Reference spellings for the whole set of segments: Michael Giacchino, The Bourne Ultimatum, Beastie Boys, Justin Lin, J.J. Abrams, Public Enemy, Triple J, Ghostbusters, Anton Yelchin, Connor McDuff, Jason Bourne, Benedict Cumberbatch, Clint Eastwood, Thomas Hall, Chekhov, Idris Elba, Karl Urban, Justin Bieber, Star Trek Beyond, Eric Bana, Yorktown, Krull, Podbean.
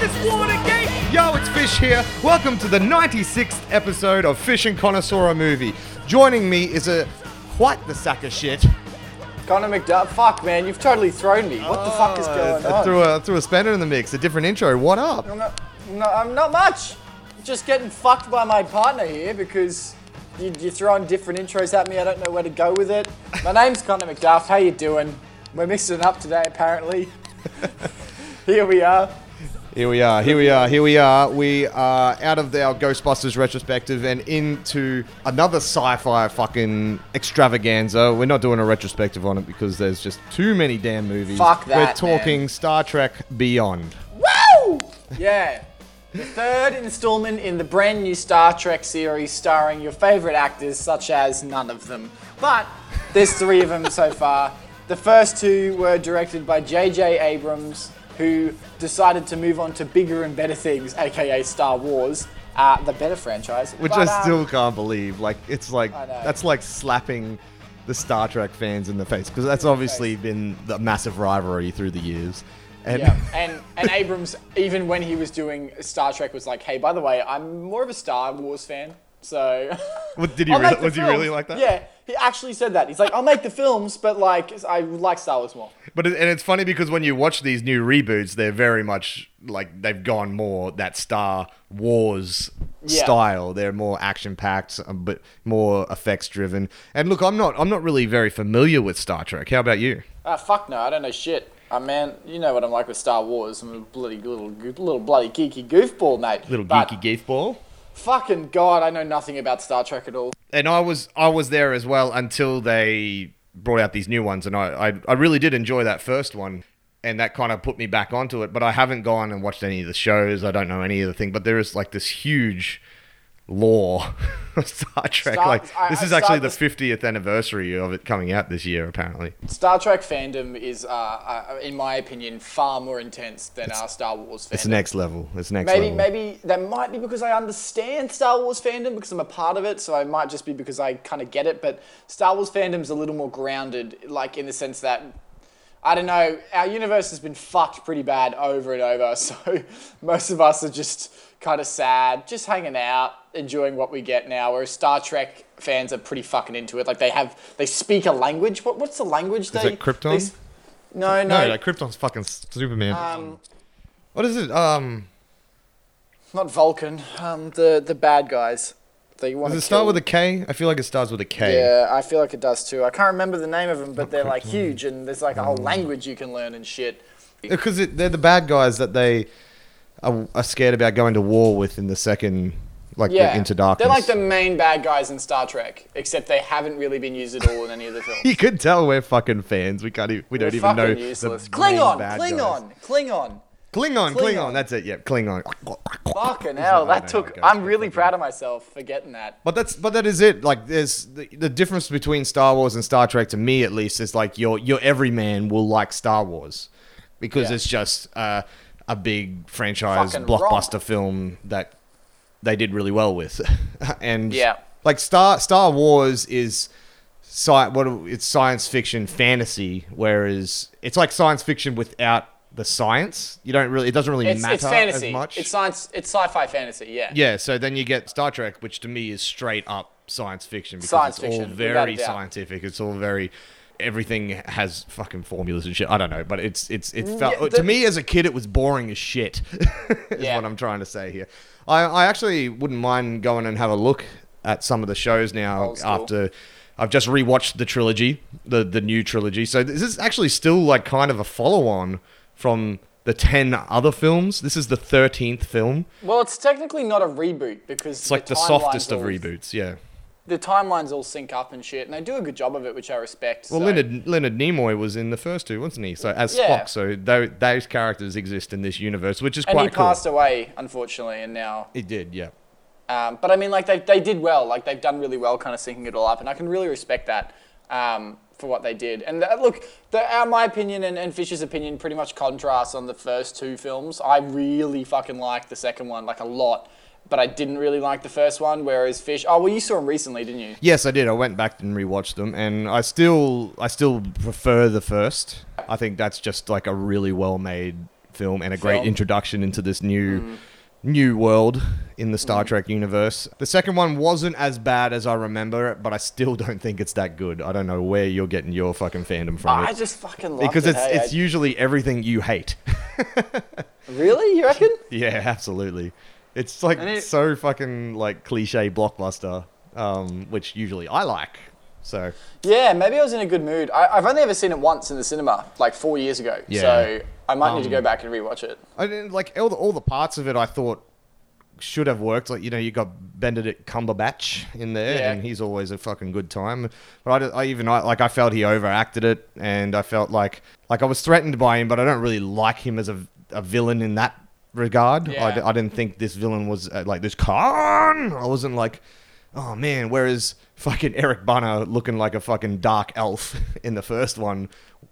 this Watergate! Yo, it's Fish here. Welcome to the 96th episode of Fish and Connoisseur Movie. Joining me is quite the sack of shit. Connor McDuff. Fuck, man, you've totally thrown me. What the fuck is going on? I threw a spanner in the mix. A different intro. What up? I'm not much. Just getting fucked by my partner here because you're throwing different intros at me. I don't know where to go with it. My name's Connor McDuff. How you doing? We're mixing it up today, apparently. Here we are. We are out of our Ghostbusters retrospective and into another sci-fi fucking extravaganza. We're not doing a retrospective on it because there's just too many damn movies. Fuck that, we're talking, man. Star Trek Beyond. Woo! Yeah. The third installment in the brand new Star Trek series starring your favorite actors, such as none of them. But there's three of them so far. The first two were directed by J.J. Abrams, who decided to move on to bigger and better things, aka Star Wars, the better franchise. Which I still can't believe. Like, it's like, that's like slapping the Star Trek fans in the face, because that's obviously been the massive rivalry through the years. And Abrams, even when he was doing Star Trek, was like, hey, by the way, I'm more of a Star Wars fan. So, was he really like that? Yeah, he actually said that. He's like, I'll make the films, but like, I like Star Wars more. And it's funny because when you watch these new reboots, they're very much like they've gone more that Star Wars style. They're more action packed, but more effects driven. And look, I'm not really very familiar with Star Trek. How about you? Fuck no, I don't know shit. Man, you know what I'm like with Star Wars. I'm a bloody little bloody geeky goofball, mate. Fucking God, I know nothing about Star Trek at all. And I was there as well until they brought out these new ones, and I really did enjoy that first one, and that kind of put me back onto it, but I haven't gone and watched any of the shows. I don't know any of the thing, but there is like this huge lore of Star Trek. This is actually the 50th anniversary of it coming out this year, apparently. Star Trek fandom is, in my opinion, far more intense than our Star Wars fandom. It's next level. Maybe that might be because I understand Star Wars fandom because I'm a part of it, so it might just be because I kind of get it, but Star Wars fandom's a little more grounded, like in the sense that, I don't know, our universe has been fucked pretty bad over and over, so most of us are just kind of sad, just hanging out, enjoying what we get now, whereas Star Trek fans are pretty fucking into it. Like, they speak a language. What's the language? Is it Krypton? No, like Krypton's fucking Superman. What is it? Not Vulcan. The bad guys. Does it start with a K? I feel like it starts with a K. Yeah, I feel like it does too. I can't remember the name of them, but they're like huge, and there's like a whole language you can learn and shit. Because they're the bad guys that they are scared about going to war with in the second, the Into Darkness. They're like the main bad guys in Star Trek, except they haven't really been used at all in any of the films. You can tell we're fucking fans. We don't even know. Useless. Klingon. That's it. Yeah, Klingon. Fucking hell, that took. I'm really proud of myself for getting that. But that is it. Like, there's the difference between Star Wars and Star Trek, to me at least, is like your everyman will like Star Wars because it's just a big franchise fucking blockbuster film that they did really well with, and like Star Wars is it's science fiction fantasy, whereas it's like science fiction without the science. It doesn't really matter fantasy. As much. It's science. It's sci-fi fantasy. Yeah. Yeah. So then you get Star Trek, which to me is straight up science fiction because it's all very scientific. It's all very. Everything has fucking formulas and shit. I don't know, but it felt to me as a kid it was boring as shit. is what I'm trying to say here. I actually wouldn't mind going and have a look at some of the shows now after I've just rewatched the trilogy, the new trilogy. So this is actually still like kind of a follow-on from the 10 other films. This is the 13th film. Well, it's technically not a reboot because it's like the softest of reboots. Yeah. The timelines all sync up and shit, and they do a good job of it, which I respect. Well, so. Leonard Nimoy was in the first two, wasn't he? So as Spock, so those characters exist in this universe, which is quite cool. And he passed away, unfortunately, and now... He did, yeah. But I mean, like, they did well. Like, they've done really well kind of syncing it all up, and I can really respect that for what they did. And look, my opinion and Fisher's opinion pretty much contrasts on the first two films. I really fucking liked the second one, like, a lot. But I didn't really like the first one, whereas Fish... Oh, well, you saw them recently, didn't you? Yes, I did. I went back and rewatched them, and I still prefer the first. I think that's just like a really well-made film and a great introduction into this new world in the Star Trek universe. The second one wasn't as bad as I remember it, but I still don't think it's that good. I don't know where you're getting your fucking fandom from. I just fucking love it. Because it's usually everything you hate. Really? You reckon? Yeah, absolutely. It's like so fucking like cliche blockbuster, which usually I like. So yeah, maybe I was in a good mood. I've only ever seen it once in the cinema, like 4 years ago. Yeah. So I might need to go back and rewatch it. I didn't, like all the parts of it I thought should have worked. Like, you know, you got Benedict Cumberbatch in there, and he's always a fucking good time. But I felt he overacted it, and I felt like I was threatened by him, but I don't really like him as a villain in that regard. Yeah. I didn't think this villain was like this Khan. I wasn't like, oh man. Whereas fucking Eric Bana looking like a fucking dark elf in the first one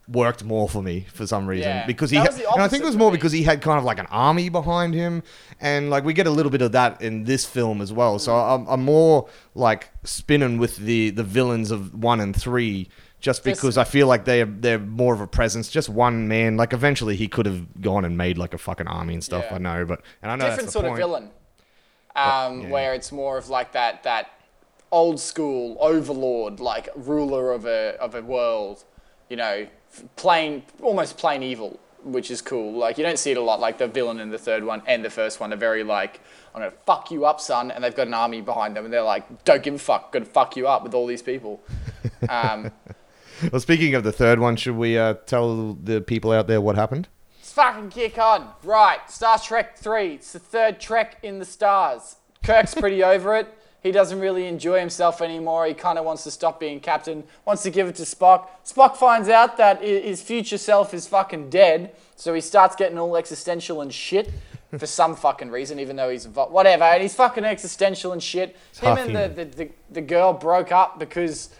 worked more for me for some reason, because and I think it was more because he had kind of like an army behind him, and like we get a little bit of that in this film as well. So I'm more like spinning with the villains of 1 and 3. Just because I feel like they're more of a presence, just one man. Like eventually he could have gone and made like a fucking army and stuff. I know, but I know different that's the sort point. Of villain, where it's more of like that old school overlord, like ruler of a world, you know, almost plain evil, which is cool. Like you don't see it a lot. Like the villain in the third one and the first one are very like, I'm gonna fuck you up, son, and they've got an army behind them, and they're like, don't give a fuck, gonna fuck you up with all these people. Well, speaking of the third one, should we tell the people out there what happened? Let's fucking kick on. Right, Star Trek 3. It's the third Trek in the stars. Kirk's pretty over it. He doesn't really enjoy himself anymore. He kind of wants to stop being captain, wants to give it to Spock. Spock finds out that his future self is fucking dead, so he starts getting all existential and shit for some fucking reason, even though he's... whatever, and he's fucking existential and shit. Him and the girl broke up because...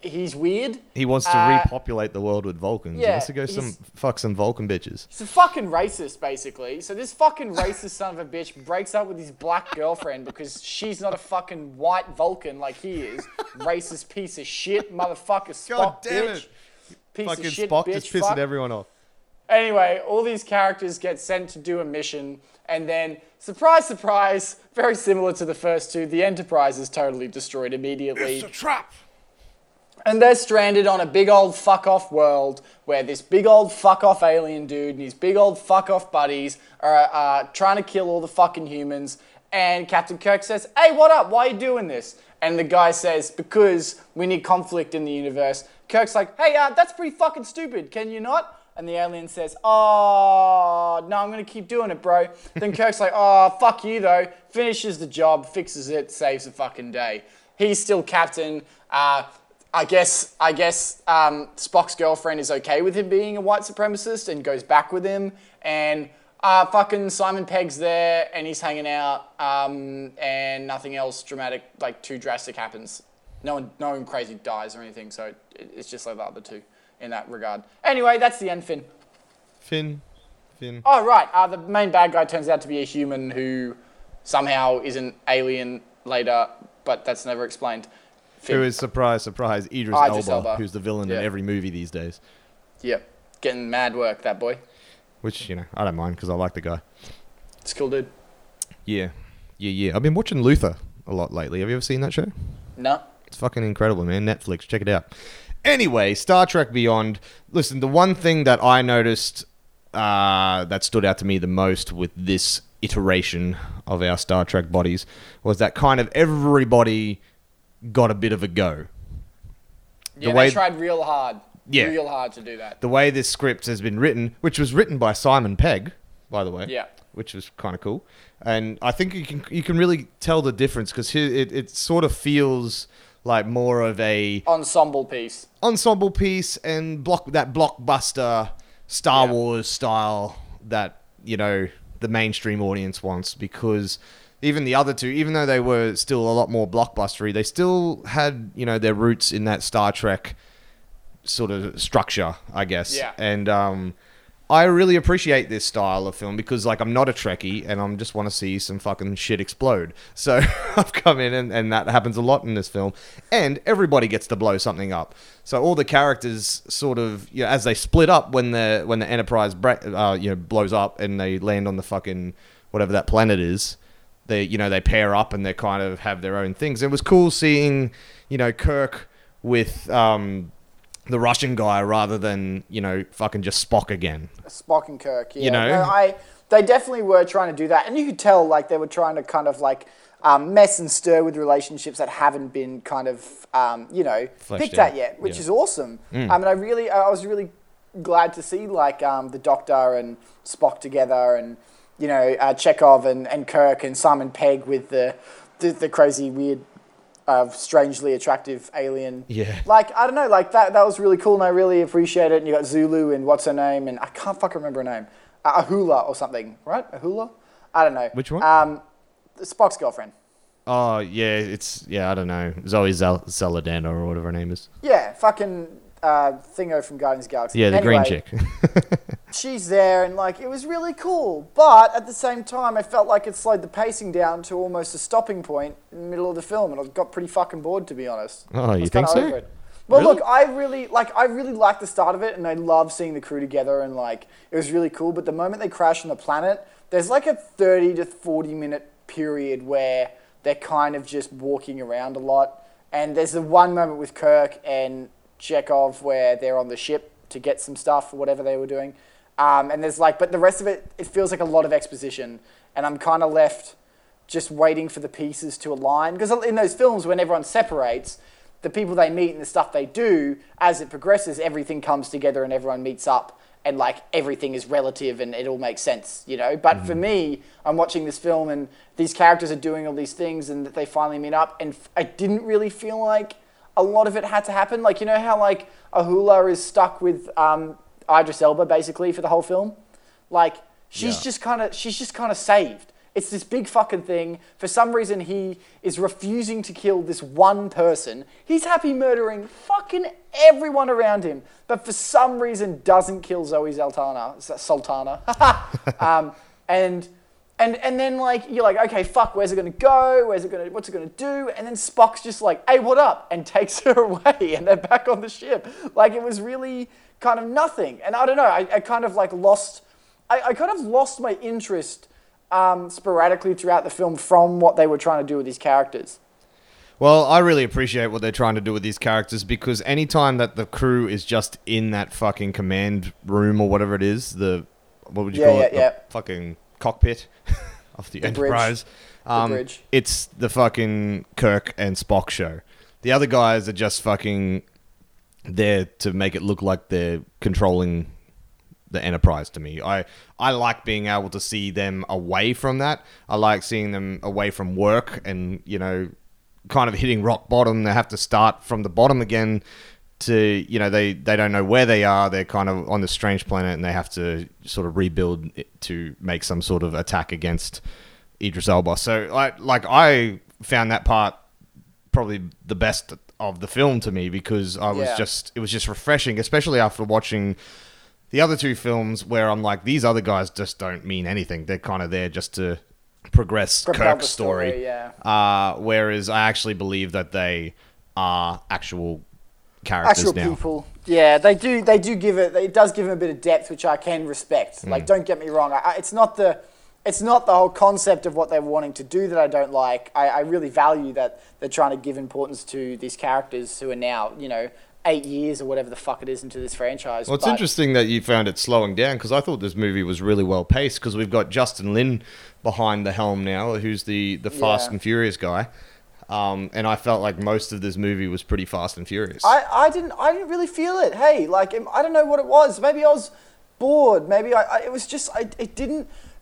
he's weird. He wants to repopulate the world with Vulcans. Yeah, he wants to go fuck some Vulcan bitches. He's a fucking racist, basically. So this fucking racist son of a bitch breaks up with his black girlfriend because she's not a fucking white Vulcan like he is. Racist piece of shit, motherfucker. Spock, God damn it. Bitch. Piece fucking of shit, Spock bitch, just pissing everyone off. Anyway, all these characters get sent to do a mission, and then, surprise, surprise, very similar to the first two, the Enterprise is totally destroyed immediately. It's a trap! And they're stranded on a big old fuck-off world where this big old fuck-off alien dude and his big old fuck-off buddies are trying to kill all the fucking humans, and Captain Kirk says, hey, what up? Why are you doing this? And the guy says, because we need conflict in the universe. Kirk's like, hey, that's pretty fucking stupid, can you not? And the alien says, oh, no, I'm going to keep doing it, bro. Then Kirk's like, oh, fuck you, though. Finishes the job, fixes it, saves the fucking day. He's still captain. I guess Spock's girlfriend is okay with him being a white supremacist and goes back with him. And fucking Simon Pegg's there, and he's hanging out, and nothing else dramatic, like too drastic happens. No one crazy dies or anything, so it's just like the other two. In that regard. Anyway, that's the end, Finn. Oh, right. The main bad guy turns out to be a human who somehow is an alien later, but that's never explained. Finn. Who is, surprise, surprise, Idris Elba, who's the villain in every movie these days. Yep. Getting mad work, that boy. Which, you know, I don't mind because I like the guy. It's cool, dude. Yeah. I've been watching Luther a lot lately. Have you ever seen that show? No. It's fucking incredible, man. Netflix. Check it out. Anyway, Star Trek Beyond. Listen, the one thing that I noticed that stood out to me the most with this iteration of our Star Trek bodies was that kind of everybody got a bit of a go. Yeah, they tried real hard to do that. The way this script has been written, which was written by Simon Pegg, by the way. Yeah. Which was kind of cool. And I think you can really tell the difference because it sort of feels... like more of a... Ensemble piece and that blockbuster Star Wars style that, you know, the mainstream audience wants, because even the other two, even though they were still a lot more blockbustery, they still had, you know, their roots in that Star Trek sort of structure, I guess. Yeah. And I really appreciate this style of film because, like, I'm not a Trekkie and I just want to see some fucking shit explode. So I've come in and that happens a lot in this film. And everybody gets to blow something up. So all the characters sort of, you know, as they split up when the Enterprise blows up and they land on the fucking whatever that planet is, they, you know, they pair up and they kind of have their own things. It was cool seeing, you know, Kirk with the Russian guy rather than, you know, fucking just Spock again. Spock and Kirk, yeah. You know? No, they definitely were trying to do that. And you could tell, like, they were trying to kind of, like, mess and stir with relationships that haven't been kind of, you know, picked at yet, which is awesome. Mm. I mean, I was really glad to see, like, the Doctor and Spock together and, you know, Chekhov and Kirk and Simon Pegg with the crazy weird... strangely attractive alien. Yeah. Like, I don't know, like, that was really cool and I really appreciate it. And you got Zulu and what's her name and I can't fucking remember her name. Uhura or something, right? Uhura? I don't know. Which one? Spock's girlfriend. Oh, yeah, I don't know. Zoe Saldana or whatever her name is. Yeah, fucking thingo from Guardians of the Galaxy. Yeah, the green chick. She's there and, like, it was really cool. But at the same time, I felt like it slowed the pacing down to almost a stopping point in the middle of the film. And I got pretty fucking bored, to be honest. Oh, you think so? Well, really? Look, I really liked the start of it. And I love seeing the crew together. And, like, it was really cool. But the moment they crash on the planet, there's, like, a 30 to 40-minute period where they're kind of just walking around a lot. And there's the one moment with Kirk and Chekhov where they're on the ship to get some stuff or whatever they were doing. And there's like, but the rest of it, it feels like a lot of exposition and I'm kind of left just waiting for the pieces to align. Because in those films, when everyone separates, the people they meet and the stuff they do, as it progresses, everything comes together and everyone meets up and like everything is relative and it all makes sense, you know? But for me, I'm watching this film and these characters are doing all these things and that they finally meet up. And I didn't really feel like a lot of it had to happen. Like, you know how like Uhura is stuck with, Idris Elba basically for the whole film. Like she's just kind of saved. It's this big fucking thing. For some reason he is refusing to kill this one person. He's happy murdering fucking everyone around him, but for some reason doesn't kill Zoe Saldana. And then like you're like, okay, fuck, where's it gonna go? What's it gonna do? And then Spock's just like, hey, what up? And takes her away and they're back on the ship. Like it was really kind of nothing. And I don't know, I kind of lost my interest sporadically throughout the film from what they were trying to do with these characters. Well, I really appreciate what they're trying to do with these characters because anytime that the crew is just in that fucking command room or whatever it is, fucking cockpit of the Enterprise. The bridge. It's the fucking Kirk and Spock show. The other guys are just fucking there to make it look like they're controlling the Enterprise to me. I like being able to see them away from that. I like seeing them away from work and, you know, kind of hitting rock bottom. They have to start from the bottom again to, you know, they don't know where they are. They're kind of on this strange planet and they have to sort of rebuild it to make some sort of attack against Idris Elba. So, I found that part probably the best of the film to me because it was just refreshing, especially after watching the other two films where I'm like, these other guys just don't mean anything. They're kind of there just to progress Kirk's story. Yeah. Whereas I actually believe that they are actual characters now. Actual people. Yeah, they do give it. It does give them a bit of depth, which I can respect. Mm. Like, don't get me wrong. It's not the whole concept of what they're wanting to do that I don't like. I really value that they're trying to give importance to these characters who are now, you know, 8 years or whatever the fuck it is into this franchise. Well, it's interesting that you found it slowing down because I thought this movie was really well paced because we've got Justin Lin behind the helm now, who's the Fast and Furious guy. And I felt like most of this movie was pretty fast and furious. I didn't really feel it. Hey, like, I don't know what it was. Maybe I was bored. Maybe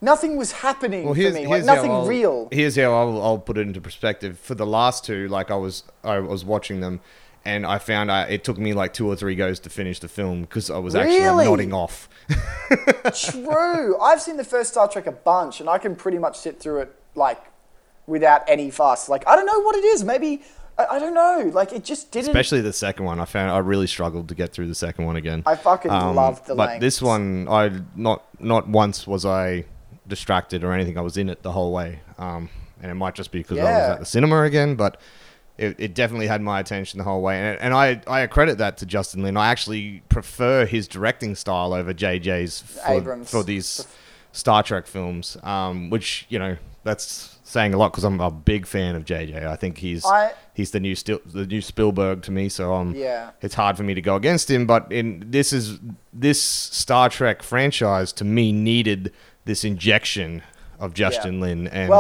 nothing was happening for me. Like, nothing real. Here's how I'll put it into perspective. For the last two, like I was watching them, and I found it took me like 2 or 3 goes to finish the film because I was actually nodding off. True. I've seen the first Star Trek a bunch, and I can pretty much sit through it like without any fuss. Like I don't know what it is. Maybe I don't know. Like, it just didn't... Especially the second one. I really struggled to get through the second one again. I fucking loved the length. But this one, I not once was I distracted or anything. I was in it the whole way. And it might just be because I was at the cinema again, but it definitely had my attention the whole way. And I accredit that to Justin Lin. I actually prefer his directing style over J.J.'s for these Star Trek films, which, you know, that's saying a lot because I'm a big fan of J.J. I think he's the new Spielberg to me, so it's hard for me to go against him. But this Star Trek franchise, to me, needed this injection of Justin Lin, and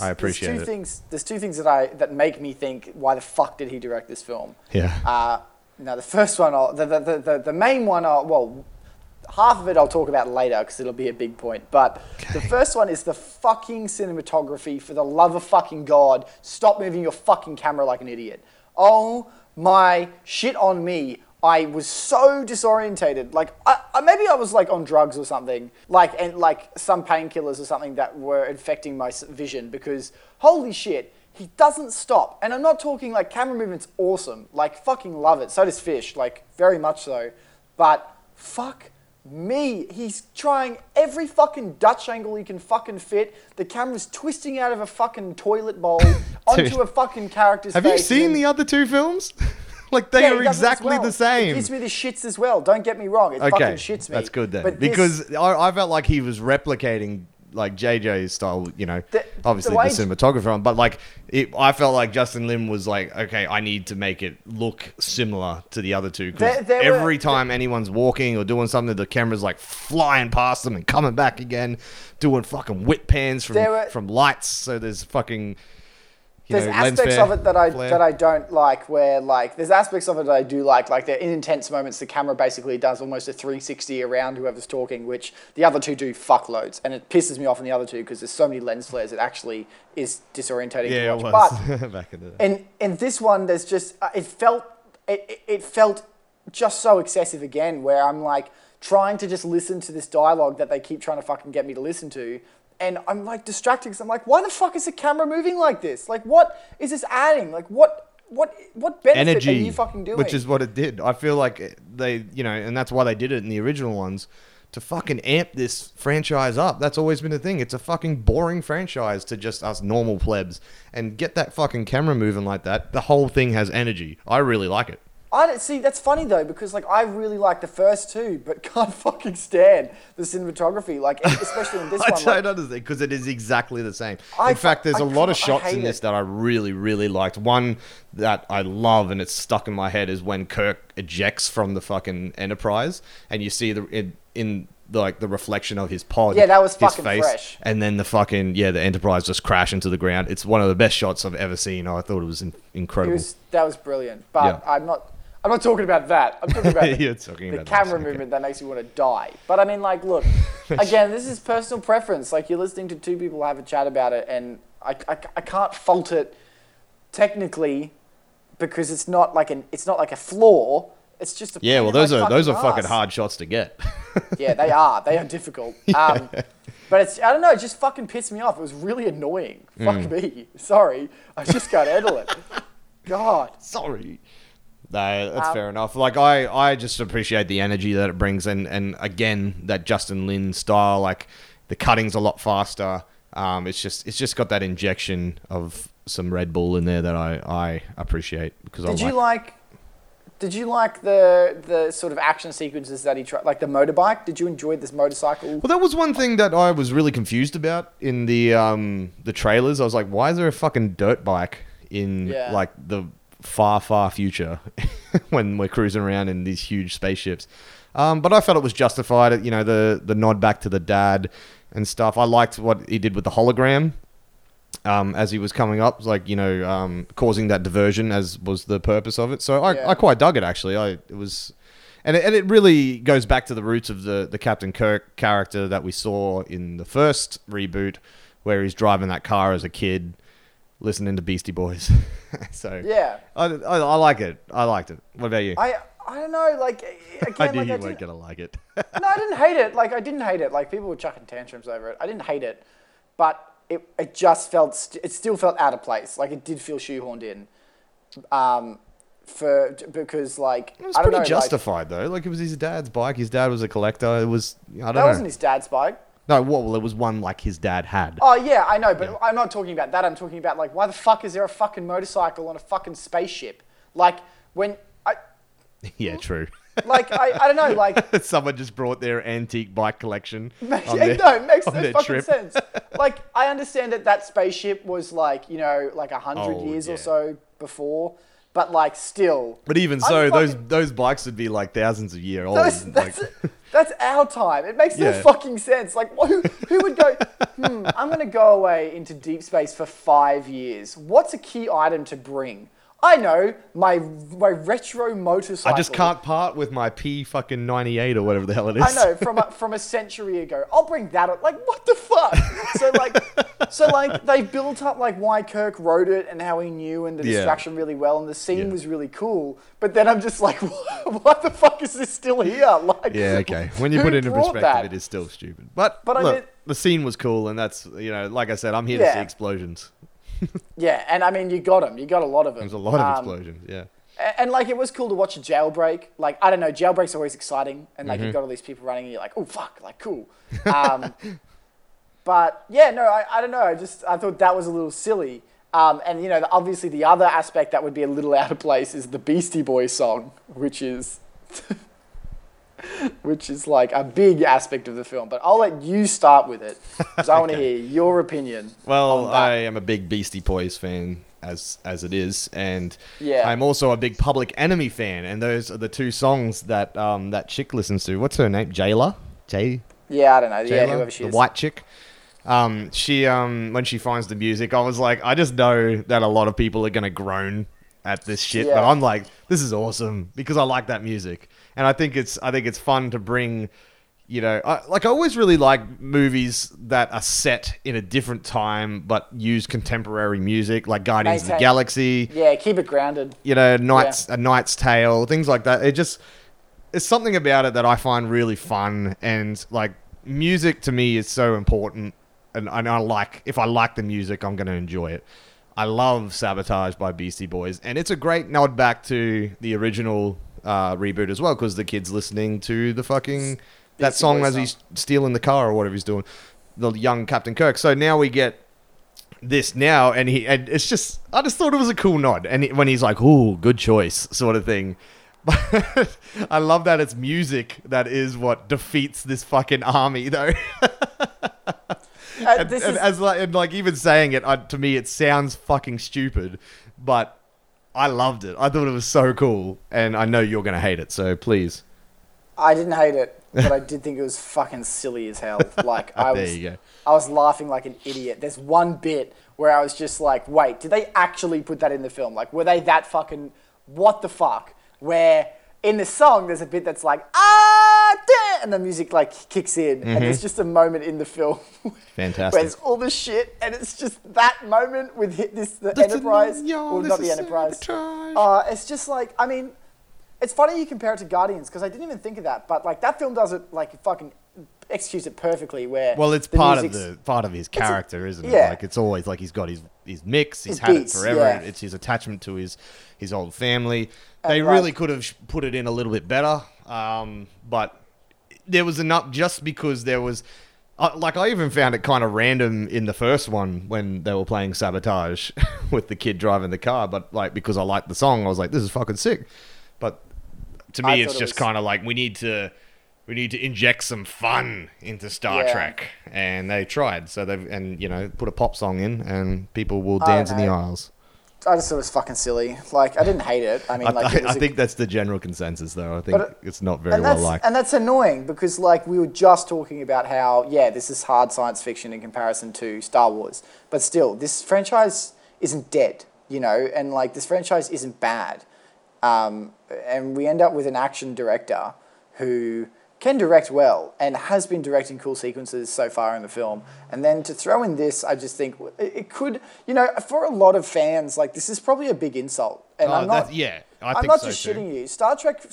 I appreciate it. There's two things that make me think, why the fuck did he direct this film? Yeah. Now, the first one, the main one, half of it I'll talk about later because it'll be a big point. But the first one is the fucking cinematography. For the love of fucking God, stop moving your fucking camera like an idiot. Oh my shit on me. I was so disorientated. Like, maybe I was like on drugs or something, and some painkillers or something that were affecting my vision, because holy shit, he doesn't stop. And I'm not talking like camera movement's awesome. Like, fucking love it. So does Fish, like, very much so. But fuck me, he's trying every fucking Dutch angle he can fucking fit. The camera's twisting out of a fucking toilet bowl onto a fucking character's face. Have you seen the other two films? Like, they are exactly the same. It gives me the shits as well. Don't get me wrong. It fucking shits me. That's good then. But because I felt like he was replicating, like, JJ's style, you know, obviously the cinematographer. But, like, I felt like Justin Lin was like, okay, I need to make it look similar to the other two. Because every time anyone's walking or doing something, the camera's, like, flying past them and coming back again, doing fucking whip pans from lights. So there's fucking... There's aspects of it that I don't like, where, like, there's aspects of it that I do like they're in intense moments. The camera basically does almost a 360 around whoever's talking, which the other two do fuckloads, and it pisses me off in the other two because there's so many lens flares. It actually is disorientating to watch. It was. But back into that. And this one, there's just it felt just so excessive again, where I'm like trying to just listen to this dialogue that they keep trying to fucking get me to listen to. And I'm like distracted because I'm like, why the fuck is the camera moving like this? Like, what is this adding? Like, what benefit energy, are you fucking doing? Which is what it did. I feel like they, you know, and that's why they did it in the original ones, to fucking amp this franchise up. That's always been the thing. It's a fucking boring franchise to just us normal plebs. And get that fucking camera moving like that, the whole thing has energy. I really like it. That's funny though, because like I really like the first two, but can't fucking stand the cinematography, like especially in this one. I don't understand, because it is exactly the same. In fact, there's a lot of shots in this that I really, really liked. One that I love and it's stuck in my head is when Kirk ejects from the fucking Enterprise, and you see the reflection of his pod. Yeah, that was fucking face, fresh. And then the fucking, the Enterprise just crash into the ground. It's one of the best shots I've ever seen. I thought it was incredible. That was brilliant, but I'm not talking about that. I'm talking about the camera movement that makes you want to die. But I mean, like, look, again, this is personal preference. Like, you're listening to two people have a chat about it, and I can't fault it technically, because it's not like a flaw. It's just a those are fucking hard shots to get. Yeah, they are. They are difficult. But I don't know. It just fucking pissed me off. It was really annoying. Fuck me. Sorry, I just can't handle it. God, sorry. No, that's fair enough. Like, I just appreciate the energy that it brings. And again, that Justin Lin style, like, the cutting's a lot faster. It's just got that injection of some Red Bull in there that I appreciate. Because Did you like the sort of action sequences that he tried? Like the motorbike? Did you enjoy this motorcycle? Well, that was one thing that I was really confused about in the trailers. I was like, why is there a fucking dirt bike in, like, the... far future when we're cruising around in these huge spaceships, but I felt it was justified, you know, the nod back to the dad and stuff. I liked what he did with the hologram as he was coming up, like, you know, causing that diversion, as was the purpose of it. So I quite dug it, actually. It really goes back to the roots of the Captain Kirk character that we saw in the first reboot, where he's driving that car as a kid listening to Beastie Boys. So I like it. I liked it. What about you? I don't know, like, again, I knew you weren't gonna like it. No, I didn't hate it. Like, I didn't hate it. Like, people were chucking tantrums over it. I didn't hate it, but it just felt, it still felt out of place. Like, it did feel shoehorned in. Because it was justified though. Like, it was his dad's bike. His dad was a collector. It was that wasn't his dad's bike. No, well, it was one like his dad had. Oh yeah, I know, but yeah. I'm not talking about that. I'm talking about like, why the fuck is there a fucking motorcycle on a fucking spaceship? Like when I. Yeah, true. Like, I don't know, like... Someone just brought their antique bike collection it makes no fucking sense. Like, I understand that spaceship was, like, you know, like 100 years or so before, but, like, still... But even so, those bikes would be, like, thousands of years old. That's our time. It makes no fucking sense. Like, who would go, I'm going to go away into deep space for 5 years. What's a key item to bring? I know, my retro motorcycle. I just can't part with my P fucking 98 or whatever the hell it is. I know, from a century ago. I'll bring that up. Like, what the fuck? So they built up, like, why Kirk wrote it and how he knew and the distraction really well and the scene was really cool. But then I'm just like, what the fuck is this still here? Like, yeah, okay. When you put it into perspective, it is still stupid. But look, I mean, the scene was cool and that's, you know, like I said, I'm here to see explosions. Yeah, and I mean, you got them. You got a lot of them. There's a lot of explosions, yeah. And like, it was cool to watch a jailbreak. Like, I don't know, jailbreaks are always exciting. And like, you've got all these people running and you're like, oh, fuck, like, cool. But yeah, no, I don't know. I thought that was a little silly. And, you know, obviously the other aspect that would be a little out of place is the Beastie Boys song, which is... which is like a big aspect of the film, but I'll let you start with it because I want to hear your opinion. Well, I am a big Beastie Boys fan as it is, and I'm also a big Public Enemy fan, and those are the two songs that that chick listens to. What's her name? Jayla? Yeah, I don't know. Jayla? Yeah, whoever she is. The white chick. She when she finds the music, I was like, I just know that a lot of people are gonna groan at this shit, but I'm like, this is awesome because I like that music. And I think it's fun to bring, you know, I always really like movies that are set in a different time but use contemporary music, like Guardians of the Galaxy. Yeah, keep it grounded. You know, A Knight's Tale, things like that. It's something about it that I find really fun, and like, music to me is so important, and if I like the music, I'm going to enjoy it. I love Sabotage by Beastie Boys, and it's a great nod back to the original reboot as well, because the kid's listening to the fucking that song as he's stealing the car or whatever he's doing, the young Captain Kirk. So now we get this now, and it's just, I just thought it was a cool nod, and when he's like, "Ooh, good choice," sort of thing. But I love that it's music that is what defeats this fucking army, though. Even saying it, to me, it sounds fucking stupid, but I loved it. I thought it was so cool, and I know you're going to hate it, so please. I didn't hate it, but I did think it was fucking silly as hell. Like, I was laughing like an idiot. There's one bit where I was just like, wait, did they actually put that in the film? Like, were they that fucking, what the fuck? Where in the song, there's a bit that's like, and the music like kicks in, and it's just a moment in the film where it's all this shit, and it's just that moment with the Enterprise, or not the Enterprise. It's just like, I mean, it's funny you compare it to Guardians because I didn't even think of that, but like, that film does it, like, fucking executes it perfectly. Where, well, it's part of his character, isn't it? Like, it's always like he's got his mix, he's had beats, it forever. Yeah. It's his attachment to his old family. And they really could have put it in a little bit better, but. There was enough just because there was... I even found it kind of random in the first one when they were playing Sabotage with the kid driving the car. But, like, because I liked the song, I was like, this is fucking sick. But to me, it's just kind of like, we need to inject some fun into Star Trek. And they tried. So they've... And, you know, put a pop song in and people will dance in the aisles. I just thought it was fucking silly. Like, I didn't hate it. I mean, like, I think that's the general consensus, though. I think it's not very well liked. And that's annoying because, like, we were just talking about how, this is hard science fiction in comparison to Star Wars. But still, this franchise isn't dead, you know, and, like, this franchise isn't bad. And we end up with an action director who can direct well and has been directing cool sequences so far in the film. And then to throw in this, I just think it could, you know, for a lot of fans, like, this is probably a big insult. And shitting you. Star Trek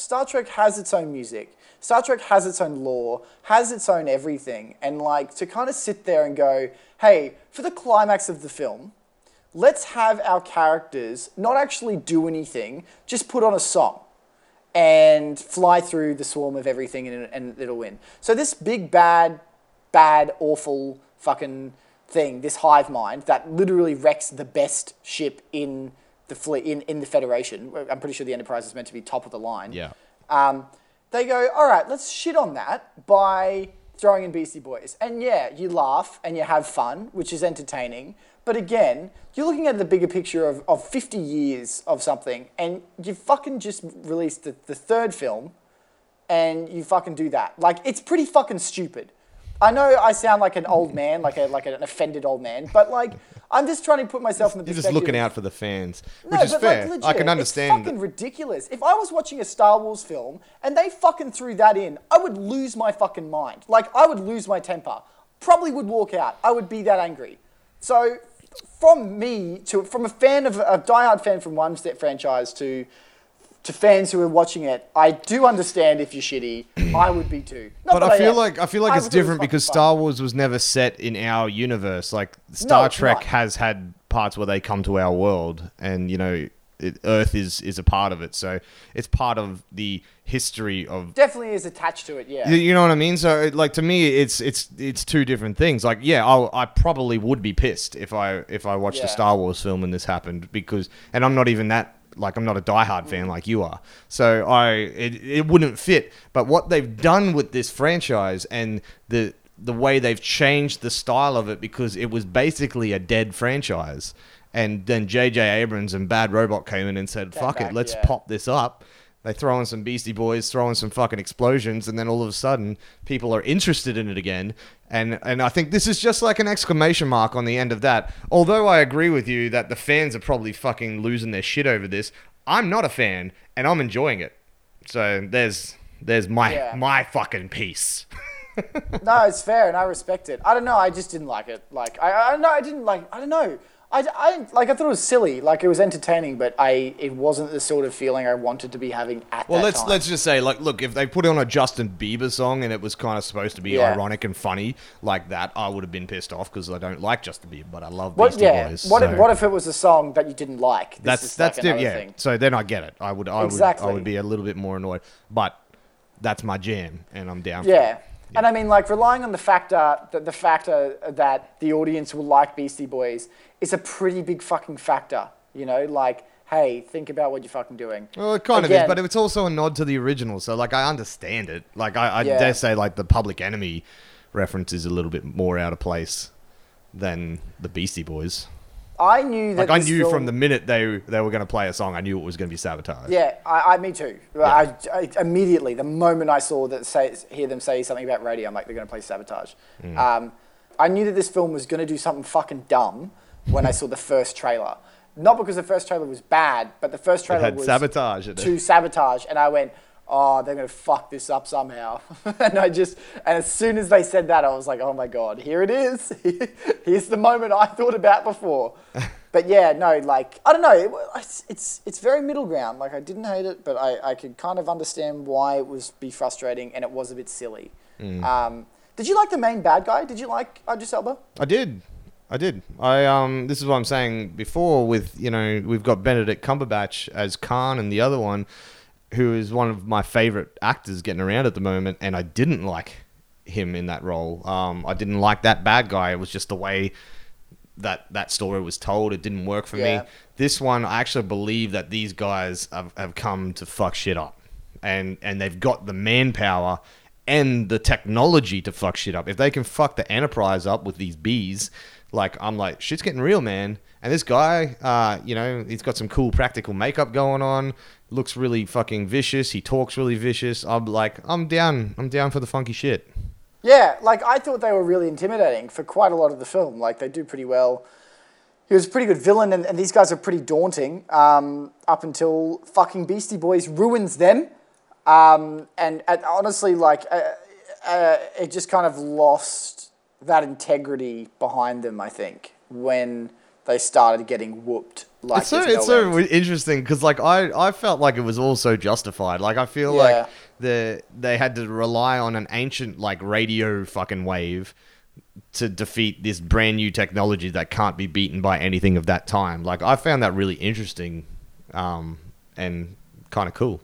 has its own music. Star Trek has its own lore, has its own everything. And like, to kind of sit there and go, hey, for the climax of the film, let's have our characters not actually do anything, just put on a song and fly through the swarm of everything and it'll win. So this big, bad, awful fucking thing, this hive mind that literally wrecks the best ship in the fleet, in the Federation. I'm pretty sure the Enterprise is meant to be top of the line. Yeah. They go, all right, let's shit on that by throwing in Beastie Boys. And yeah, you laugh and you have fun, which is entertaining. But again, you're looking at the bigger picture of 50 years of something, and you fucking just released the third film and you fucking do that. Like, it's pretty fucking stupid. I know I sound like an old man, like an offended old man, but like, I'm just trying to put myself in the perspective. You're just looking out for the fans, which is fair. Like, legit, I can understand. It's fucking ridiculous. If I was watching a Star Wars film and they fucking threw that in, I would lose my fucking mind. Like, I would lose my temper. Probably would walk out. I would be that angry. So, from a fan of a diehard fan from one franchise to fans who are watching it, I do understand if you're shitty. I would be too. I feel like it's different because Star Wars was never set in our universe. Like Star Trek has had parts where they come to our world, and you know, Earth is a part of it. So it's part of the history of. Definitely is attached to it. Yeah. You know what I mean? So like to me, it's two different things. Like yeah, I probably would be pissed if I watched a Star Wars film and this happened because I'm not even that. Like, I'm not a diehard fan like you are. So, it wouldn't fit. But what they've done with this franchise and the way they've changed the style of it, because it was basically a dead franchise. And then J.J. Abrams and Bad Robot came in and said, fuck it, let's pop this up. They throw in some Beastie Boys, throw in some fucking explosions, and then all of a sudden, people are interested in it again. And I think this is just like an exclamation mark on the end of that. Although I agree with you that the fans are probably fucking losing their shit over this, I'm not a fan, and I'm enjoying it. So there's my fucking piece. No, it's fair, and I respect it. I don't know, I just didn't like it. Like, I thought it was silly. Like, it was entertaining, but it wasn't the sort of feeling I wanted to be having at that time. Well, let's just say, like, look, if they put on a Justin Bieber song and it was kind of supposed to be ironic and funny like that, I would have been pissed off because I don't like Justin Bieber, but I love Beastie Boys. What if it was a song that you didn't like? That's another thing. So then I get it. I would be a little bit more annoyed, but that's my jam, and I'm down for it. And I mean, like, relying on the factor that the audience will like Beastie Boys is a pretty big fucking factor, you know? Like, hey, think about what you're fucking doing. Well, it kind of is, but it's also a nod to the original. So, like, I understand it. Like, I dare say, like, the Public Enemy reference is a little bit more out of place than the Beastie Boys. I knew that. Like, I knew from the minute they were going to play a song, I knew it was going to be Sabotage. Yeah, me too. Yeah. I immediately, the moment I saw hear them say something about radio, I'm like, they're going to play Sabotage. Mm. I knew that this film was going to do something fucking dumb when I saw the first trailer. Not because the first trailer was bad, but the first trailer was Sabotage to Sabotage, and I went, oh, they're going to fuck this up somehow. And as soon as they said that, I was like, oh my God, here it is. Here's the moment I thought about before. But yeah, no, like, I don't know. It's very middle ground. Like, I didn't hate it, but I could kind of understand why it was be frustrating, and it was a bit silly. Mm. Did you like the main bad guy? Did you like Idris Elba? I did. This is what I'm saying before with, you know, we've got Benedict Cumberbatch as Khan and the other one, who is one of my favorite actors getting around at the moment, and I didn't like him in that role. I didn't like that bad guy. It was just the way that story was told. It didn't work for me. This one, I actually believe that these guys have come to fuck shit up, and they've got the manpower and the technology to fuck shit up. If they can fuck the Enterprise up with these bees, like, I'm like, shit's getting real, man. And this guy, you know, he's got some cool practical makeup going on. Looks really fucking vicious. He talks really vicious. I'm like, I'm down. I'm down for the funky shit. Yeah, like, I thought they were really intimidating for quite a lot of the film. Like, they do pretty well. He was a pretty good villain, and these guys are pretty daunting up until fucking Beastie Boys ruins them. And honestly, like, it just kind of lost that integrity behind them, I think, when they started getting whooped. Like, it's so interesting because, like, I felt like it was also justified. Like, I feel like they had to rely on an ancient, like, radio fucking wave to defeat this brand new technology that can't be beaten by anything of that time. Like, I found that really interesting and kind of cool.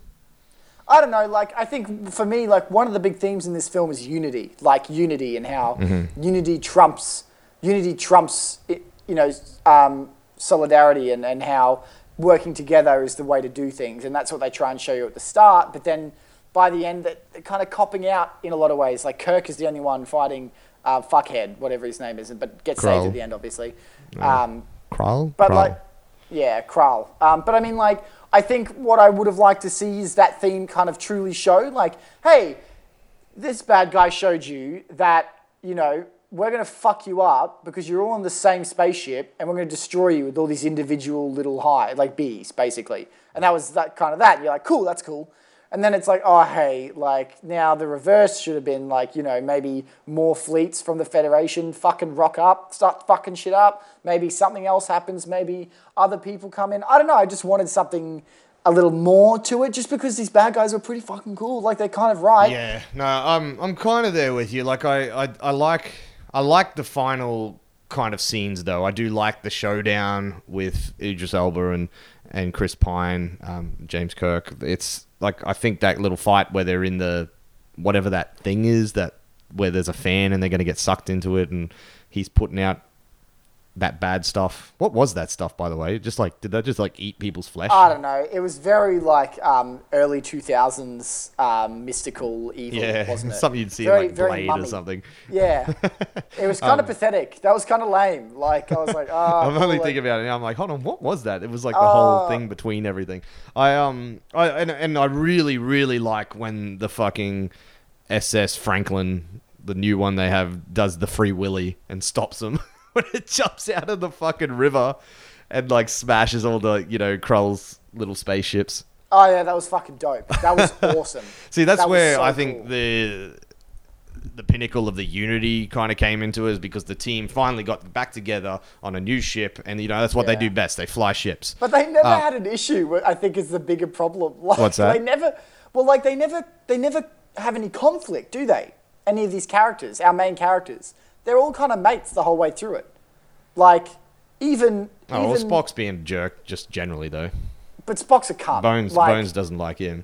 I don't know, like, I think for me, like, one of the big themes in this film is unity, like unity and how unity trumps, you know, solidarity and how working together is the way to do things. And that's what they try and show you at the start. But then by the end, they're kind of copping out in a lot of ways. Like, Kirk is the only one fighting fuckhead, whatever his name is, but gets saved at the end, obviously. Krull? But Krull. Like, yeah, Krull. But I mean, like, I think what I would have liked to see is that theme kind of truly showed, like, hey, this bad guy showed you that, you know, we're going to fuck you up because you're all on the same spaceship and we're going to destroy you with all these individual little like bees, basically. And that was that kind of that. You're like, cool, that's cool. And then it's like, oh, hey, like, now the reverse should have been like, you know, maybe more fleets from the Federation fucking rock up, start fucking shit up. Maybe something else happens. Maybe other people come in. I don't know. I just wanted something a little more to it, just because these bad guys were pretty fucking cool. Like, they're kind of right. Yeah. No, I'm kind of there with you. Like, I like the final kind of scenes, though. I do like the showdown with Idris Elba and Chris Pine, James Kirk. It's like, I think that little fight where they're in the whatever that thing is, that where there's a fan and they're going to get sucked into it and he's putting out that bad stuff. What was that stuff, by the way? Just like, did that just like eat people's flesh? I don't know. It was very like early 2000s mystical evil, wasn't it? Something you'd see very, in like Blade mummy. Or something. Yeah. It was kind of pathetic. That was kind of lame. Like, I was like, oh. I'm only thinking about it now. I'm like, hold on, what was that? It was like the whole thing between everything. I really, really like when the fucking SS Franklin, the new one they have, does the Free Willy and stops them. When it jumps out of the fucking river and, like, smashes all the, you know, Krull's little spaceships. Oh, yeah, that was fucking dope. That was awesome. See, that's where I think the pinnacle of the unity kind of came into it, is because the team finally got back together on a new ship, and, you know, that's what they do best. They fly ships. But they never had an issue, I think, is the bigger problem. Like, what's that? They never have any conflict, do they? Any of these characters, our main characters. They're all kind of mates the whole way through it. Like, even Spock's being a jerk, just generally, though. But Spock's a cunt. Bones doesn't like him.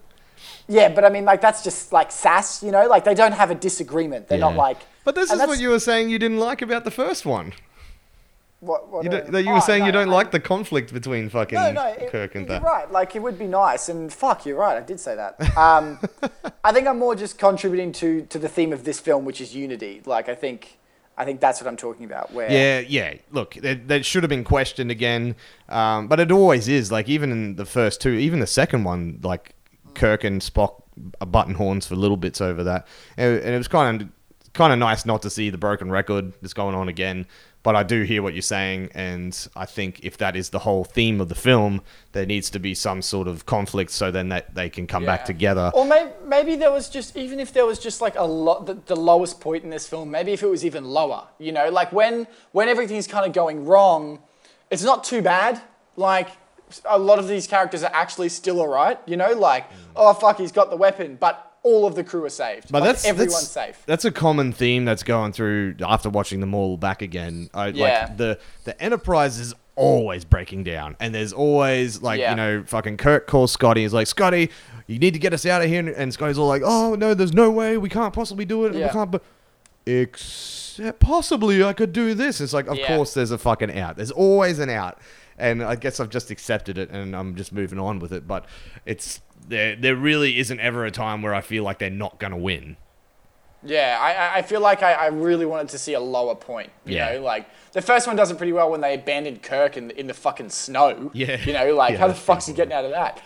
Yeah, but I mean, like, that's just, like, sass, you know? Like, they don't have a disagreement. They're not, like... But this is what you were saying you didn't like about the first one. What you were saying you don't like the conflict between fucking Kirk and that. You're right. Like, it would be nice. And fuck, you're right. I did say that. I think I'm more just contributing to the theme of this film, which is unity. Like, I think that's what I'm talking about. Where Look, that should have been questioned again, but it always is. Like, even in the first two, even the second one, like Kirk and Spock are buttonhorns for little bits over that, and it was kind of nice not to see the broken record that's going on again. But I do hear what you're saying, and I think if that is the whole theme of the film, there needs to be some sort of conflict so then that they can come back together. Or maybe there was just, even if there was just like the lowest point in this film, maybe if it was even lower, you know, like when everything's kind of going wrong, it's not too bad. Like, a lot of these characters are actually still all right, you know, like, oh, fuck, he's got the weapon, but... all of the crew are saved. But like, everyone's safe. That's a common theme that's going through after watching them all back again. Like, the Enterprise is always breaking down. And there's always, like, you know, fucking Kirk calls Scotty. He's like, Scotty, you need to get us out of here. And Scotty's all like, oh, no, there's no way. We can't possibly do it. Yeah. We can't... except possibly I could do this. It's like, of course there's a fucking out. There's always an out. And I guess I've just accepted it and I'm just moving on with it. But it's... There really isn't ever a time where I feel like they're not going to win. Yeah, I feel like I really wanted to see a lower point. You know, like, the first one does it pretty well when they abandoned Kirk in the fucking snow. Yeah. You know, like, how the fuck's he getting out of that?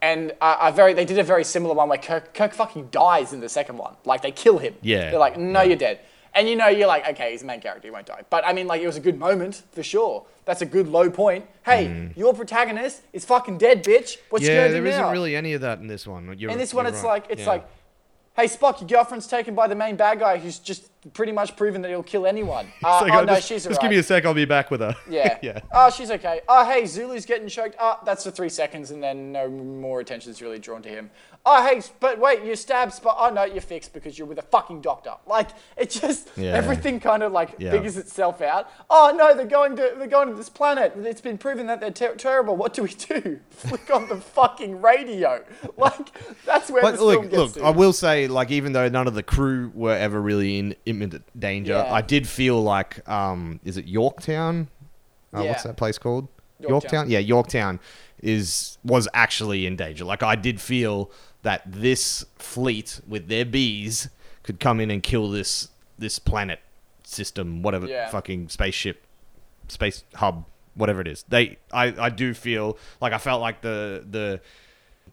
And they did a very similar one where Kirk fucking dies in the second one. Like, they kill him. Yeah. They're like, no, you're dead. And, you know, you're like, okay, he's the main character, he won't die. But, I mean, like, it was a good moment, for sure. That's a good low point. Hey, your protagonist is fucking dead, bitch. What's you going to do now? Yeah, there isn't really any of that in this one. In this one, it's right. Like, hey, Spock, your girlfriend's taken by the main bad guy who's just pretty much proven that he'll kill anyone. She's alright. Just give me a sec, I'll be back with her. Yeah. Yeah. Oh, she's okay. Oh, hey, Zulu's getting choked. Oh, that's for 3 seconds, and then no more attention's really drawn to him. Oh, hey, but wait, you stabbed Spock. Oh, no, you're fixed because you're with a fucking doctor. Like, it just, everything kind of, like, figures itself out. Oh, no, they're going to this planet. It's been proven that they're terrible. What do we do? Flick on the fucking radio. Like, that's where the film gets to. I will say, like, even though none of the crew were ever really in imminent danger, I did feel like, is it Yorktown? What's that place called? Yorktown? Yeah, Yorktown was actually in danger. Like, I did feel that this fleet with their bees could come in and kill this planet system, whatever, fucking spaceship, space hub, whatever it is. I do feel like, I felt like the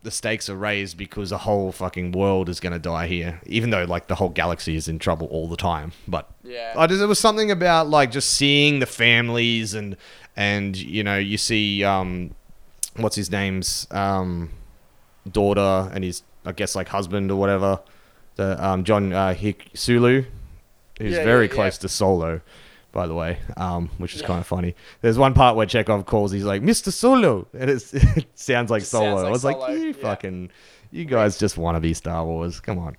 stakes are raised because the whole fucking world is going to die here, even though like the whole galaxy is in trouble all the time. But there was something about like just seeing the families and you know, you see what's his name's daughter and his, I guess, like husband or whatever, the John Sulu, who's very close to Solo, by the way, which is kind of funny. There's one part where Chekhov calls, he's like, Mr. Solo, and it sounds like Solo. Sounds like I was Solo. Like, you guys just want to be Star Wars. Come on.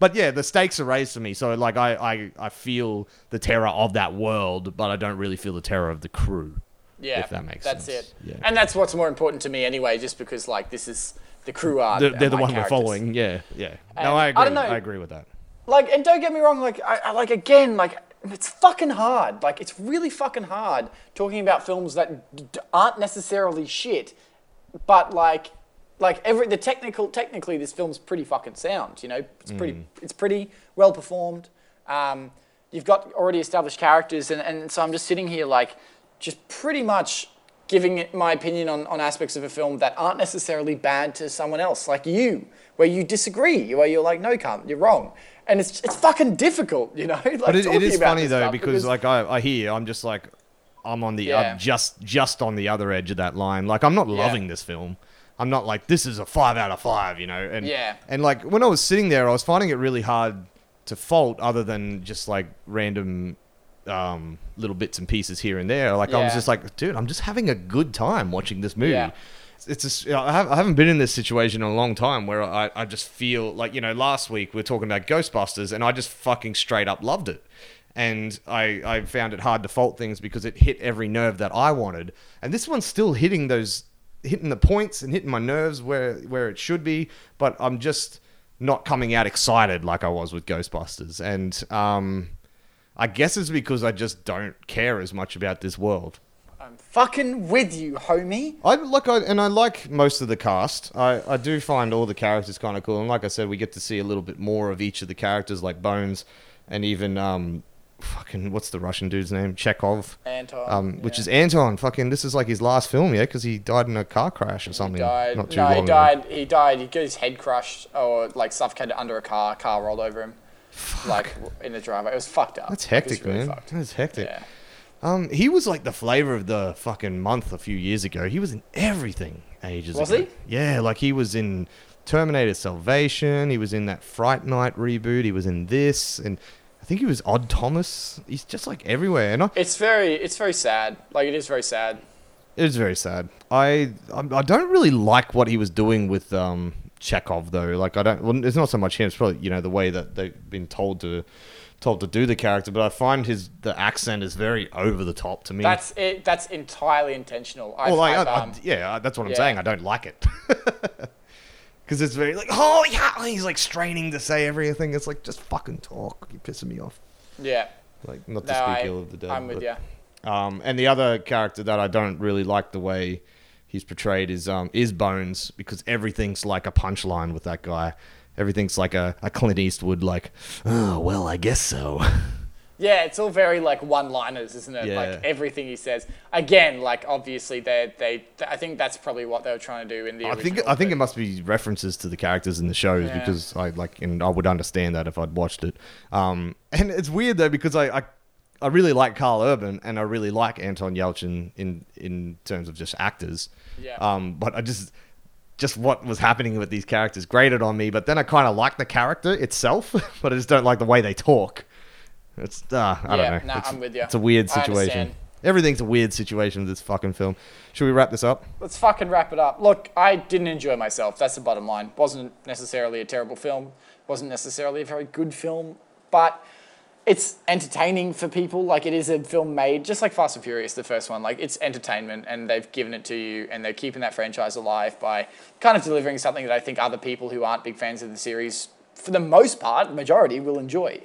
But yeah, the stakes are raised for me. So like, I feel the terror of that world, but I don't really feel the terror of the crew. Yeah, if that makes sense. That's it. Yeah. And that's what's more important to me anyway, just because like this is the crew art. They're the one characters. We're following. Yeah, yeah. And no, I agree. I agree with that. Like, and don't get me wrong. Like, I like again, like. It's fucking hard. Like, it's really fucking hard talking about films that aren't necessarily shit, but like technically this film's pretty fucking sound. You know, it's pretty well performed. You've got already established characters, and so I'm just sitting here like, just pretty much giving it my opinion on aspects of a film that aren't necessarily bad to someone else, like you, where you disagree, where you're like, no, cunt, you're wrong. And it's fucking difficult, you know? Like, but it is funny, though, because like I hear, I'm just like, I'm on the just on the other edge of that line. Like, I'm not loving this film. I'm not like, this is a 5 out of 5, you know? And and like, when I was sitting there, I was finding it really hard to fault other than just like random little bits and pieces here and there. Like, I was just like, dude, I'm just having a good time watching this movie. Yeah. It's I haven't been in this situation in a long time where I just feel like, you know, last week we were talking about Ghostbusters and I just fucking straight up loved it. And I found it hard to fault things because it hit every nerve that I wanted. And this one's still hitting the points and hitting my nerves where it should be. But I'm just not coming out excited like I was with Ghostbusters. And I guess it's because I just don't care as much about this world. I'm fucking with you, homie. I like most of the cast. I do find all the characters kind of cool. And like I said, we get to see a little bit more of each of the characters, like Bones and even fucking, what's the Russian dude's name? Chekhov. Anton. Which is Anton. Fucking, this is like his last film, yeah? Because he died in a car crash or something. He died. He got his head crushed or like suffocated under a car. Car rolled over him. Fuck. Like in the driveway. It was fucked up. That's hectic, really, man. That's hectic. Yeah. He was like the flavor of the fucking month a few years ago. He was in everything ages ago. Was he? Yeah, like he was in Terminator Salvation. He was in that Fright Night reboot. He was in this, and I think he was Odd Thomas. He's just like everywhere. And it's very sad. Like, it is very sad. It is very sad. I don't really like what he was doing with Chekhov though. Like, I don't. Well, it's not so much him. It's probably, you know, the way that they've been told to do the character, but I find the accent is very over the top to me. That's it. That's entirely intentional. That's what I'm saying. I don't like it because it's very like, holy hell, he's like straining to say everything. It's like, just fucking talk. You're pissing me off. Yeah. Like, not to speak ill of the dead. I'm with you. And the other character that I don't really like the way he's portrayed is Bones, because everything's like a punchline with that guy. Everything's like a Clint Eastwood, like, oh, well, I guess so. Yeah, it's all very, like, one-liners, isn't it? Yeah. Like, everything he says. Again, like, obviously, I think that's probably what they were trying to do in the original. I think it must be references to the characters in the shows, because I would understand that if I'd watched it. And it's weird, though, because I really like Karl Urban, and I really like Anton Yelchin in terms of just actors. Yeah. But I just... just what was happening with these characters grated on me, but then I kind of like the character itself, but I just don't like the way they talk. It's, I don't know. Nah, I'm with you. It's a weird situation. Everything's a weird situation with this fucking film. Should we wrap this up? Let's fucking wrap it up. Look, I didn't enjoy myself. That's the bottom line. Wasn't necessarily a terrible film. Wasn't necessarily a very good film, but it's entertaining for people. Like, it is a film made, just like Fast and Furious, the first one. Like, it's entertainment, and they've given it to you, and they're keeping that franchise alive by kind of delivering something that I think other people who aren't big fans of the series, for the most part, majority, will enjoy.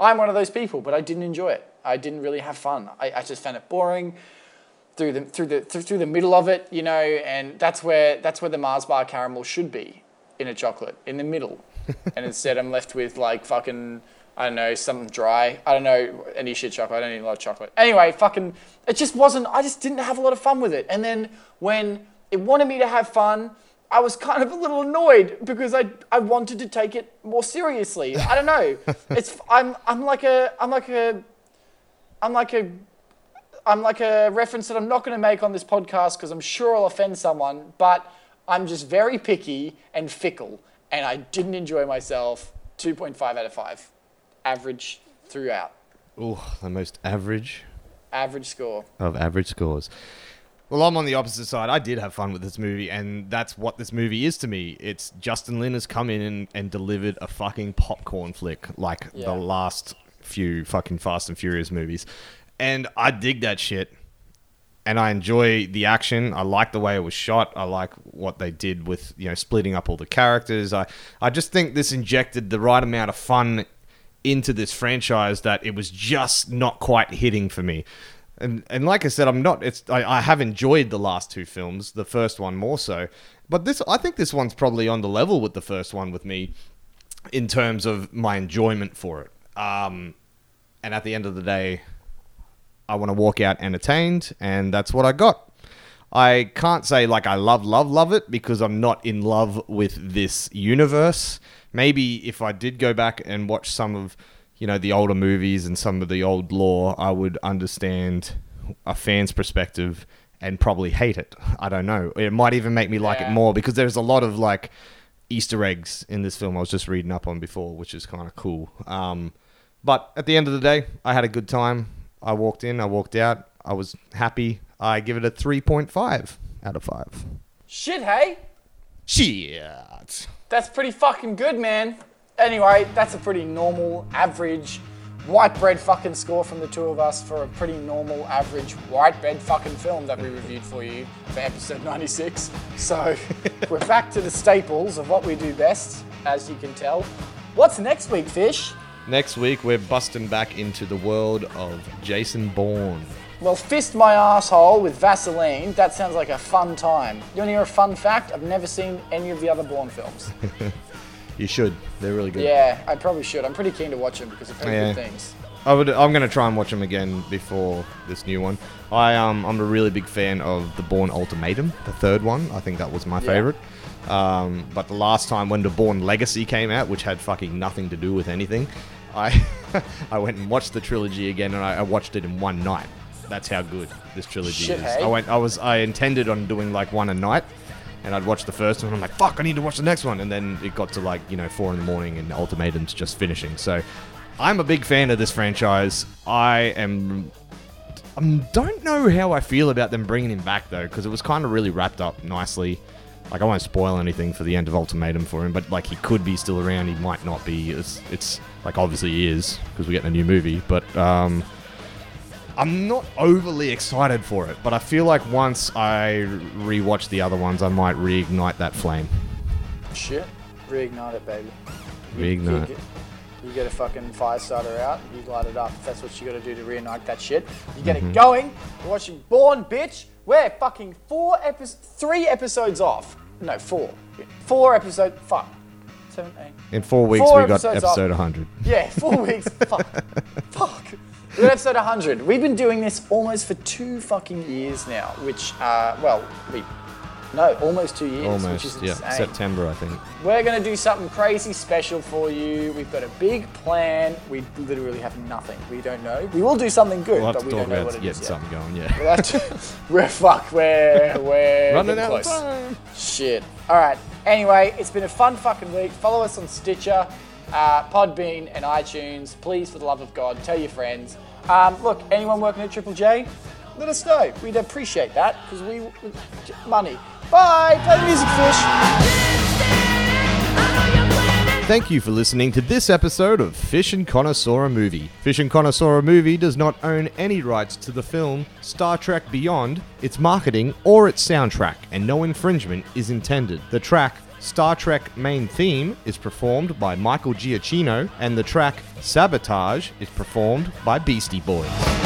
I'm one of those people, but I didn't enjoy it. I didn't really have fun. I just found it boring through the middle of it, you know, and that's where the Mars bar caramel should be, in a chocolate, in the middle. And instead, I'm left with, like, fucking... I don't know, something dry. I don't know, any shit chocolate. I don't eat a lot of chocolate. Anyway, fucking, it just wasn't, I just didn't have a lot of fun with it. And then when it wanted me to have fun, I was kind of a little annoyed because I wanted to take it more seriously. I don't know. I'm like a reference that I'm not going to make on this podcast because I'm sure I'll offend someone, but I'm just very picky and fickle, and I didn't enjoy myself. 2.5 out of 5. Average throughout. Oh, the most average. Average score. Of average scores. Well, I'm on the opposite side. I did have fun with this movie, and that's what this movie is to me. It's Justin Lin has come in and delivered a fucking popcorn flick like the last few fucking Fast and Furious movies. And I dig that shit. And I enjoy the action. I like the way it was shot. I like what they did with, you know, splitting up all the characters. I just think this injected the right amount of fun into this franchise that it was just not quite hitting for me. And like I said, I have enjoyed the last two films, the first one more so. But this, I think this one's probably on the level with the first one with me in terms of my enjoyment for it. And at the end of the day, I want to walk out entertained, and that's what I got. I can't say, like, I love it, because I'm not in love with this universe. Maybe if I did go back and watch some of, you know, the older movies and some of the old lore, I would understand a fan's perspective and probably hate it. I don't know. It might even make me like it more, because there's a lot of, like, Easter eggs in this film I was just reading up on before, which is kind of cool. But at the end of the day, I had a good time. I walked in, I walked out, I was happy. I give it a 3.5 out of 5. Shit, hey? Shit. That's pretty fucking good, man. Anyway, that's a pretty normal, average, white bread fucking score from the two of us for a pretty normal, average, white bread fucking film that we reviewed for you for episode 96. So we're back to the staples of what we do best, as you can tell. What's next week, Fish? Next week, we're busting back into the world of Jason Bourne. Well, fist my asshole with Vaseline. That sounds like a fun time. You want to hear a fun fact? I've never seen any of the other Bourne films. You should. They're really good. Yeah, I probably should. I'm pretty keen to watch them because they're very good things. I'm going to try and watch them again before this new one. I'm a really big fan of The Bourne Ultimatum, the third one. I think that was my favorite. But the last time when The Bourne Legacy came out, which had fucking nothing to do with anything, I went and watched the trilogy again, and I watched it in one night. That's how good this trilogy is. Hey? I intended on doing like one a night, and I'd watch the first one. I'm like, fuck, I need to watch the next one. And then it got to, like, you know, 4 a.m, and Ultimatum's just finishing. So I'm a big fan of this franchise. I don't know how I feel about them bringing him back though, because it was kind of really wrapped up nicely. Like, I won't spoil anything for the end of Ultimatum for him, but, like, he could be still around. He might not be. It's like, obviously he is, because we're getting a new movie. But I'm not overly excited for it, but I feel like once I rewatch the other ones, I might reignite that flame. Shit. Reignite it, baby. Reignite. You get a fucking fire starter out, you light it up. That's what you got to do to reignite that shit. You get it going. You're watching Bourne, bitch. We're fucking 3 episodes off. No, 4. 4 episodes. Fuck. 7, 8. In 4 weeks, we got episode 100. Yeah, 4 weeks. Fuck. We're at episode 100. We've been doing this almost for 2 fucking years now, which, well, we No, almost 2 years. Almost, which is insane. September, I think. We're going to do something crazy special for you. We've got a big plan. We literally have nothing. We don't know. We will do something good, but we don't know what it is yet. Something going, yeah. We'll have to, we're running out of time. Shit. All right. Anyway, it's been a fun fucking week. Follow us on Stitcher, Podbean, and iTunes. Please, for the love of God, tell your friends. Look, anyone working at Triple J, let us know. We'd appreciate that because we money. Bye. Play the music, Fish. Thank you for listening to this episode of Fish and Connor Saw a Movie. Fish and Connor Saw a Movie does not own any rights to the film Star Trek Beyond, its marketing, or its soundtrack, and no infringement is intended. The track Star Trek Main Theme is performed by Michael Giacchino, and the track Sabotage is performed by Beastie Boys.